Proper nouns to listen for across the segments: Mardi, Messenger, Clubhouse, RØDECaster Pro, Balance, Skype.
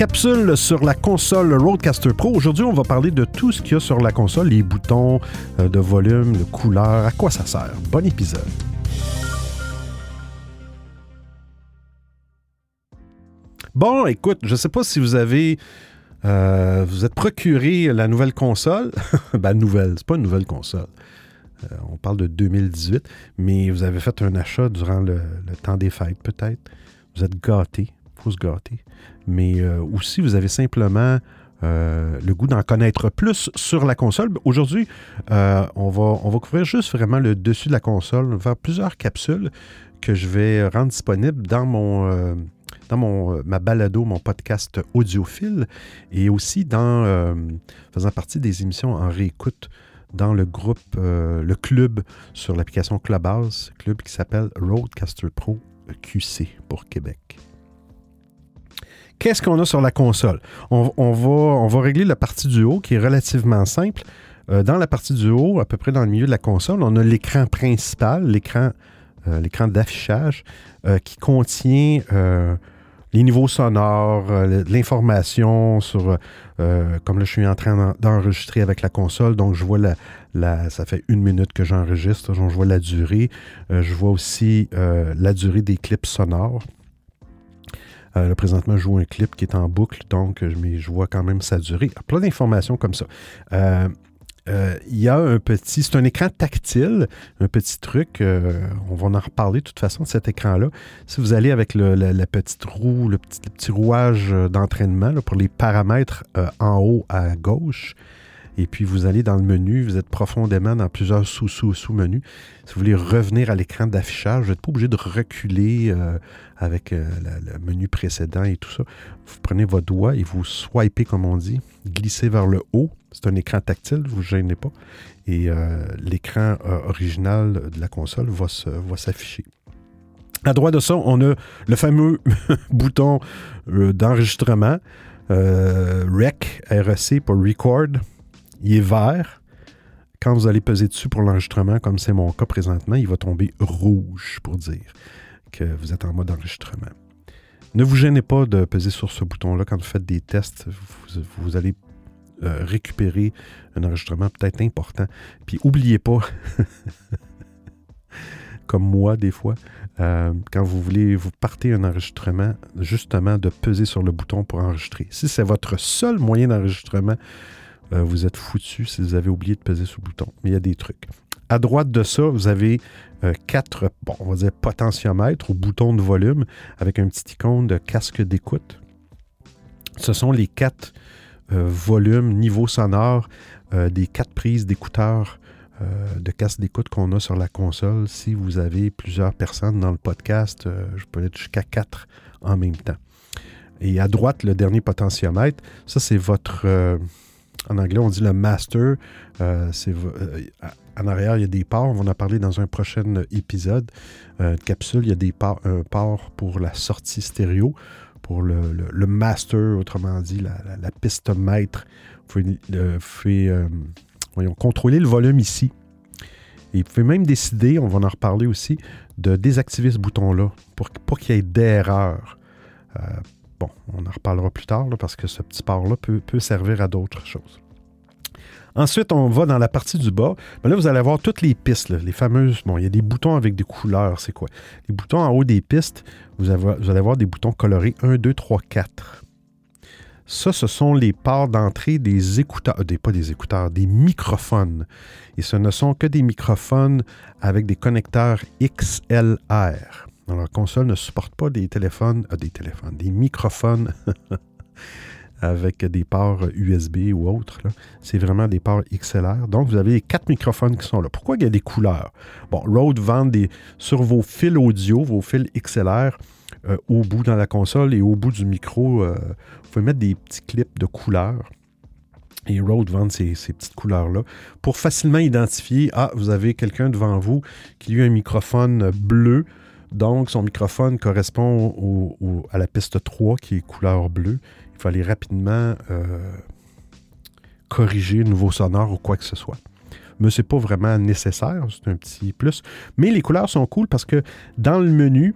capsule sur la console RØDECaster Pro. Aujourd'hui, on va parler de tout ce qu'il y a sur la console, les boutons de volume, de couleur, à quoi ça sert. Bon épisode. Bon, écoute, je ne sais pas si vous avez... vous êtes procuré la nouvelle console. Ben nouvelle, c'est pas une nouvelle console. On parle de 2018, mais vous avez fait un achat durant le temps des fêtes, peut-être. Vous êtes gâté, il faut se gâter. Mais aussi, vous avez simplement le goût d'en connaître plus sur la console. Aujourd'hui, on va couvrir juste vraiment le dessus de la console. On va faire plusieurs capsules que je vais rendre disponibles dans mon... ma balado, mon podcast audiophile, et aussi dans faisant partie des émissions en réécoute dans le groupe, le club sur l'application Clubhouse, club qui s'appelle RØDECaster Pro QC pour Québec. Qu'est-ce qu'on a sur la console? On va régler la partie du haut qui est relativement simple. Dans la partie du haut, à peu près dans le milieu de la console, on a l'écran principal, l'écran d'affichage qui contient... les niveaux sonores, l'information sur... comme là, je suis en train d'enregistrer avec la console, donc je vois ça fait 1 minute que j'enregistre, donc je vois la durée. Je vois aussi la durée des clips sonores. Là, présentement, je joue un clip qui est en boucle, donc je vois quand même sa durée. Plein d'informations comme ça. Il y a c'est un écran tactile, un petit truc, on va en reparler de toute façon de cet écran-là. Si vous allez avec la petite roue, le petit rouage d'entraînement là, pour les paramètres en haut à gauche, et puis vous allez dans le menu, vous êtes profondément dans plusieurs sous-menus. Si vous voulez revenir à l'écran d'affichage, vous n'êtes pas obligé de reculer avec le menu précédent et tout ça. Vous prenez votre doigt et vous swipez, comme on dit, glissez vers le haut. C'est un écran tactile, vous ne vous gênez pas. Et l'écran original de la console va s'afficher. À droite de ça, on a le fameux bouton d'enregistrement, REC, R-E-C pour Record. Il est vert. Quand vous allez peser dessus pour l'enregistrement, comme c'est mon cas présentement, il va tomber rouge pour dire que vous êtes en mode enregistrement. Ne vous gênez pas de peser sur ce bouton-là. Quand vous faites des tests, vous allez récupérer un enregistrement peut-être important. Puis n'oubliez pas, comme moi des fois, quand vous partez un enregistrement, justement de peser sur le bouton pour enregistrer. Si c'est votre seul moyen d'enregistrement, vous êtes foutu si vous avez oublié de peser sur le bouton. Mais il y a des trucs. À droite de ça, vous avez 4, on va dire potentiomètres ou boutons de volume avec un petit icône de casque d'écoute. Ce sont les 4 volumes, niveau sonore des 4 prises d'écouteurs de casque d'écoute qu'on a sur la console. Si vous avez plusieurs personnes dans le podcast, je peux être jusqu'à 4 en même temps. Et à droite, le dernier potentiomètre, ça c'est votre... en anglais, on dit le master. En arrière, il y a des ports. On va en parler dans un prochain épisode. Capsule, il y a un port pour la sortie stéréo, pour le master, autrement dit, la piste maître. Vous pouvez, contrôler le volume ici. Et vous pouvez même décider, on va en reparler aussi, de désactiver ce bouton-là pour pas qu'il y ait d'erreur. Bon, on en reparlera plus tard, là, parce que ce petit port-là peut servir à d'autres choses. Ensuite, on va dans la partie du bas. Ben là, vous allez avoir toutes les pistes, là, les fameuses... Bon, il y a des boutons avec des couleurs, c'est quoi? Les boutons en haut des pistes, vous allez avoir des boutons colorés 1, 2, 3, 4. Ça, ce sont les ports d'entrée des écouteurs... pas des écouteurs, des microphones. Et ce ne sont que des microphones avec des connecteurs XLR. Alors, la console ne supporte pas des microphones avec des ports USB ou autres. C'est vraiment des ports XLR. Donc, vous avez les 4 microphones qui sont là. Pourquoi il y a des couleurs? Bon, Rode vend sur vos fils audio, vos fils XLR, au bout dans la console et au bout du micro, vous pouvez mettre des petits clips de couleurs. Et Rode vend ces petites couleurs-là pour facilement identifier, vous avez quelqu'un devant vous qui lui a un microphone bleu. Donc, son microphone correspond à la piste 3, qui est couleur bleue. Il fallait rapidement corriger un nouveau sonore ou quoi que ce soit. Mais ce n'est pas vraiment nécessaire, c'est un petit plus. Mais les couleurs sont cool parce que dans le menu,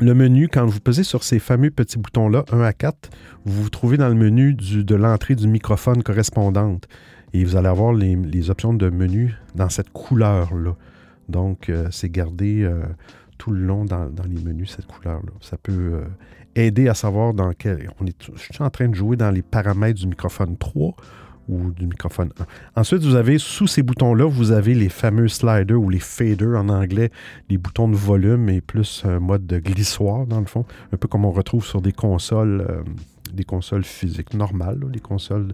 Le menu, quand vous pesez sur ces fameux petits boutons-là, 1 à 4, vous vous trouvez dans le menu de l'entrée du microphone correspondante. Et vous allez avoir les options de menu dans cette couleur-là. Donc, c'est gardé tout le long dans les menus, cette couleur-là. Ça peut aider à savoir dans quel... Je suis en train de jouer dans les paramètres du microphone 3 ou du microphone 1. Ensuite, vous avez, sous ces boutons-là, vous avez les fameux sliders ou les faders en anglais, les boutons de volume et plus un mode de glissoir, dans le fond, un peu comme on retrouve sur des consoles physiques normales, là, les consoles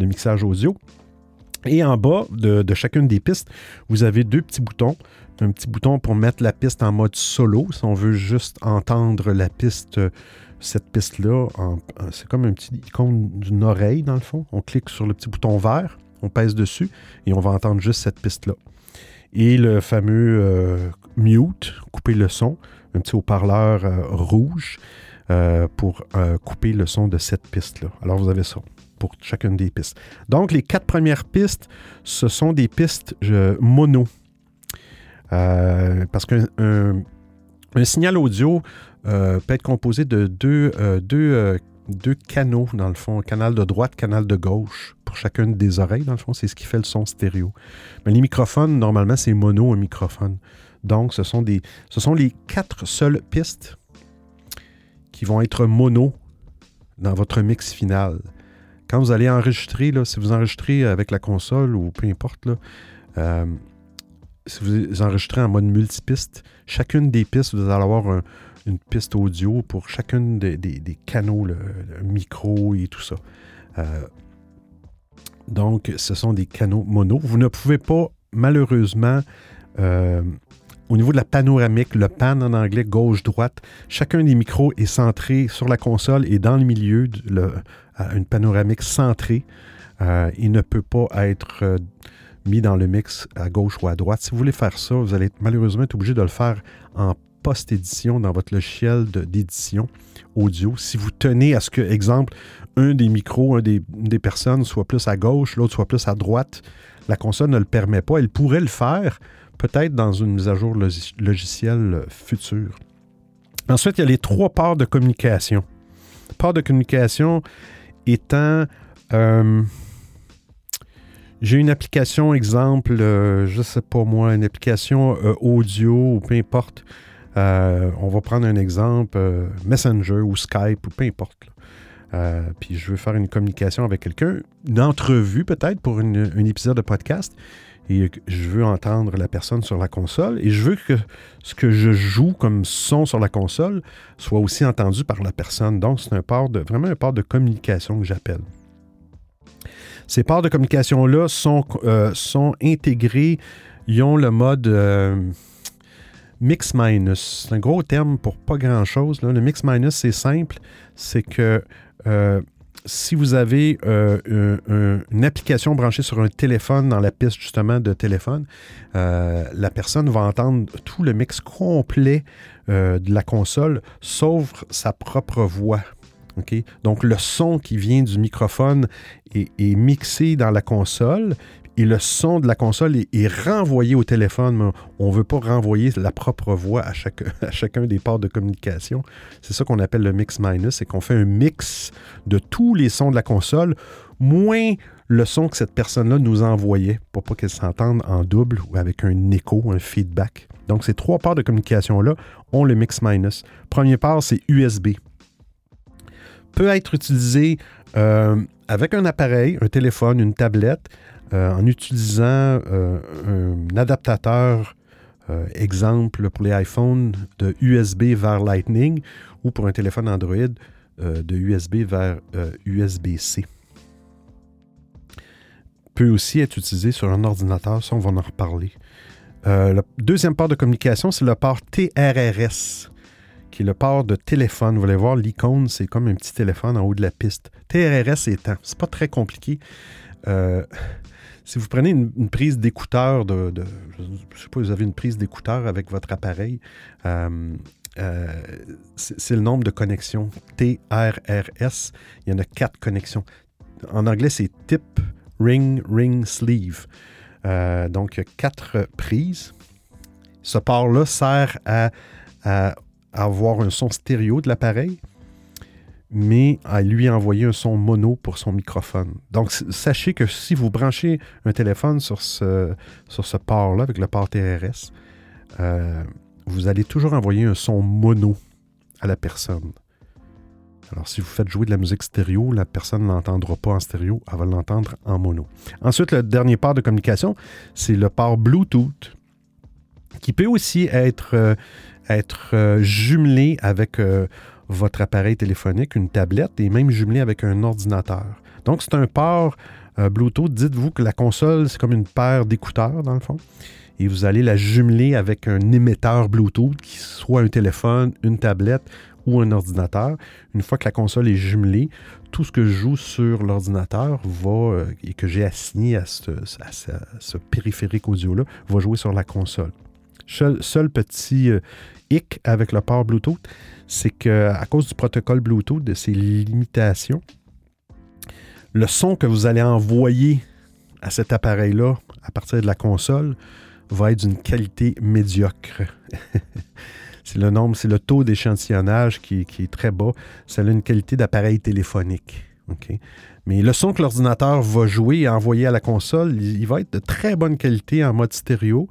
de mixage audio. Et en bas de chacune des pistes, vous avez deux petits boutons. Un petit bouton pour mettre la piste en mode solo, si on veut juste entendre la piste... Cette piste-là, c'est comme un petit icône d'une oreille, dans le fond. On clique sur le petit bouton vert, on pèse dessus et on va entendre juste cette piste-là. Et le fameux mute, couper le son, un petit haut-parleur rouge pour couper le son de cette piste-là. Alors, vous avez ça pour chacune des pistes. Donc, les 4 premières pistes, ce sont des pistes mono. Parce qu'un signal audio... peut être composé de deux canaux, dans le fond, canal de droite, canal de gauche, pour chacune des oreilles, dans le fond, c'est ce qui fait le son stéréo. Mais les microphones, normalement, c'est mono un microphone. Donc, ce sont les 4 seules pistes qui vont être mono dans votre mix final. Quand vous allez enregistrer, là, si vous enregistrez avec la console ou peu importe, là, si vous enregistrez en mode multipiste, chacune des pistes, vous allez avoir une piste audio pour chacune des canaux, le micro et tout ça. Donc, ce sont des canaux mono. Vous ne pouvez pas, malheureusement, au niveau de la panoramique, le pan en anglais, gauche-droite, chacun des micros est centré sur la console et dans le milieu, une panoramique centrée. Il ne peut pas être... mis dans le mix à gauche ou à droite. Si vous voulez faire ça, vous allez malheureusement être obligé de le faire en post-édition dans votre logiciel d'édition audio. Si vous tenez à ce que, exemple, un des micros, une des personnes soit plus à gauche, l'autre soit plus à droite, la console ne le permet pas. Elle pourrait le faire peut-être dans une mise à jour logicielle future. Ensuite, il y a les 3 parts de communication. Part de communication étant... j'ai une application, exemple, je ne sais pas moi, une application audio ou peu importe. On va prendre un exemple, Messenger ou Skype ou peu importe. Puis je veux faire une communication avec quelqu'un, une entrevue peut-être pour un épisode de podcast. Et je veux entendre la personne sur la console. Et je veux que ce que je joue comme son sur la console soit aussi entendu par la personne. Donc, c'est vraiment un port de communication que j'appelle. Ces parts de communication-là sont intégrées, ils ont le mode mix-minus. C'est un gros terme pour pas grand-chose. Le mix-minus, c'est simple. C'est que si vous avez une application branchée sur un téléphone dans la piste justement de téléphone, la personne va entendre tout le mix complet de la console, sauf sa propre voix. Okay? Donc, le son qui vient du microphone est mixé dans la console et le son de la console est renvoyé au téléphone. Mais on ne veut pas renvoyer la propre voix à chacun des ports de communication. C'est ça qu'on appelle le mix-minus, c'est qu'on fait un mix de tous les sons de la console, moins le son que cette personne-là nous envoyait, pour pas qu'elle s'entende en double ou avec un écho, un feedback. Donc, ces 3 ports de communication-là ont le mix-minus. Premier port, c'est USB. Peut être utilisé avec un appareil, un téléphone, une tablette, en utilisant un adaptateur, exemple pour les iPhones, de USB vers Lightning ou pour un téléphone Android, de USB vers USB-C. Peut aussi être utilisé sur un ordinateur, ça on va en reparler. Le deuxième port de communication, c'est le port TRRS. Qui est le port de téléphone. Vous allez voir, l'icône, c'est comme un petit téléphone en haut de la piste. TRRS étant, c'est pas très compliqué. Si vous prenez une prise d'écouteur, je sais pas, vous avez une prise d'écouteur avec votre appareil, c'est le nombre de connexions. TRRS, il y en a 4 connexions. En anglais, c'est tip, ring, ring, sleeve. Donc, il y a 4 prises. Ce port-là sert à avoir un son stéréo de l'appareil, mais à lui envoyer un son mono pour son microphone. Donc, sachez que si vous branchez un téléphone sur ce port-là, avec le port TRS, vous allez toujours envoyer un son mono à la personne. Alors, si vous faites jouer de la musique stéréo, la personne ne l'entendra pas en stéréo, elle va l'entendre en mono. Ensuite, le dernier port de communication, c'est le port Bluetooth, qui peut aussi être jumelé avec votre appareil téléphonique, une tablette, et même jumelé avec un ordinateur. Donc, c'est un port Bluetooth. Dites-vous que la console, c'est comme une paire d'écouteurs, dans le fond, et vous allez la jumeler avec un émetteur Bluetooth, qui soit un téléphone, une tablette ou un ordinateur. Une fois que la console est jumelée, tout ce que je joue sur l'ordinateur et que j'ai assigné à ce périphérique audio-là va jouer sur la console. Seul petit hic avec le port Bluetooth, c'est qu'à cause du protocole Bluetooth, de ses limitations, le son que vous allez envoyer à cet appareil-là, à partir de la console, va être d'une qualité médiocre. C'est le taux d'échantillonnage qui est très bas. Ça a une qualité d'appareil téléphonique. Okay? Mais le son que l'ordinateur va jouer et envoyer à la console, il va être de très bonne qualité en mode stéréo.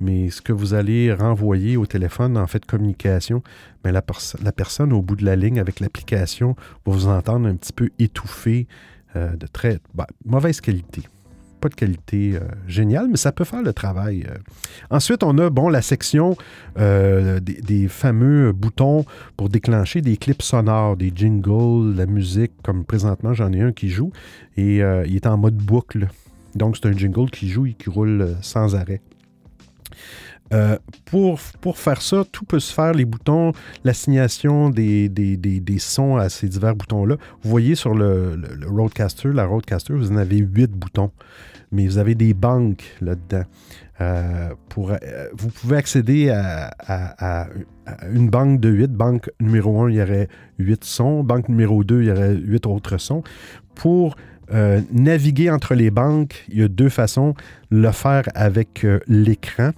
Mais ce que vous allez renvoyer au téléphone en fait de communication, bien, la personne au bout de la ligne avec l'application va vous entendre un petit peu étouffé, de très mauvaise qualité. Pas de qualité géniale, mais ça peut faire le travail. Ensuite, on a la section des fameux boutons pour déclencher des clips sonores, des jingles, la musique, comme présentement, j'en ai un qui joue et il est en mode boucle. Donc, c'est un jingle qui joue et qui roule sans arrêt. Pour faire ça, tout peut se faire, les boutons, l'assignation des sons à ces divers boutons-là. Vous voyez sur le RØDECaster, la RØDECaster, vous en avez 8 boutons, mais vous avez des banques là-dedans. Vous pouvez accéder à une banque de 8. Banque numéro 1, il y aurait 8 sons. Banque numéro 2, il y aurait 8 autres sons. Pour naviguer entre les banques, il y a deux façons. Le faire avec l'écran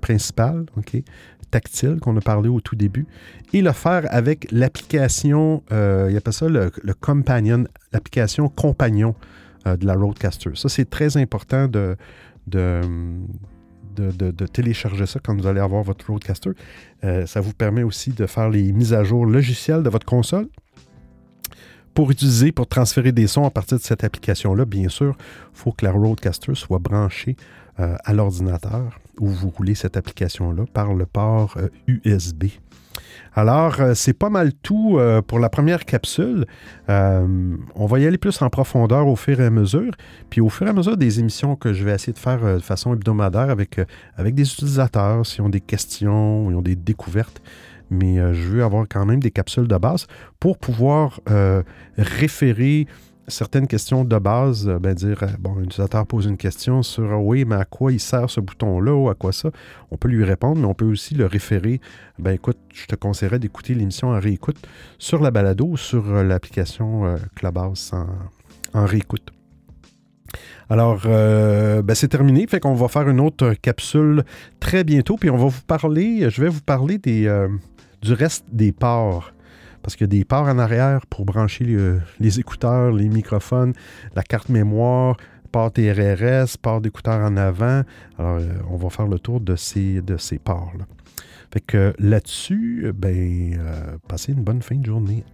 principal, okay, tactile, qu'on a parlé au tout début, et le faire avec l'application, il appelle ça le companion, l'application compagnon de la RØDECaster. Ça, c'est très important de télécharger ça quand vous allez avoir votre RØDECaster. Ça vous permet aussi de faire les mises à jour logicielles de votre console. Pour transférer des sons à partir de cette application-là, bien sûr, il faut que la RØDECaster soit branchée à l'ordinateur où vous roulez cette application-là par le port USB. Alors, c'est pas mal tout pour la première capsule. On va y aller plus en profondeur au fur et à mesure. Puis au fur et à mesure des émissions que je vais essayer de faire de façon hebdomadaire avec des utilisateurs, s'ils ont des questions, ou ils ont des découvertes. Mais je veux avoir quand même des capsules de base pour pouvoir référer certaines questions de base, dire, bon, un utilisateur pose une question sur « oui, mais à quoi il sert ce bouton-là » ou « à quoi ça », on peut lui répondre, mais on peut aussi le référer. Écoute, je te conseillerais d'écouter l'émission en réécoute sur la balado ou sur l'application Clubhouse en réécoute. Alors, c'est terminé. Fait qu'on va faire une autre capsule très bientôt. Puis je vais vous parler du reste des ports. Parce qu'il y a des ports en arrière pour brancher les écouteurs, les microphones, la carte mémoire, port TRS, port d'écouteurs en avant. Alors, on va faire le tour de ces ports-là. Fait que là-dessus, passez une bonne fin de journée.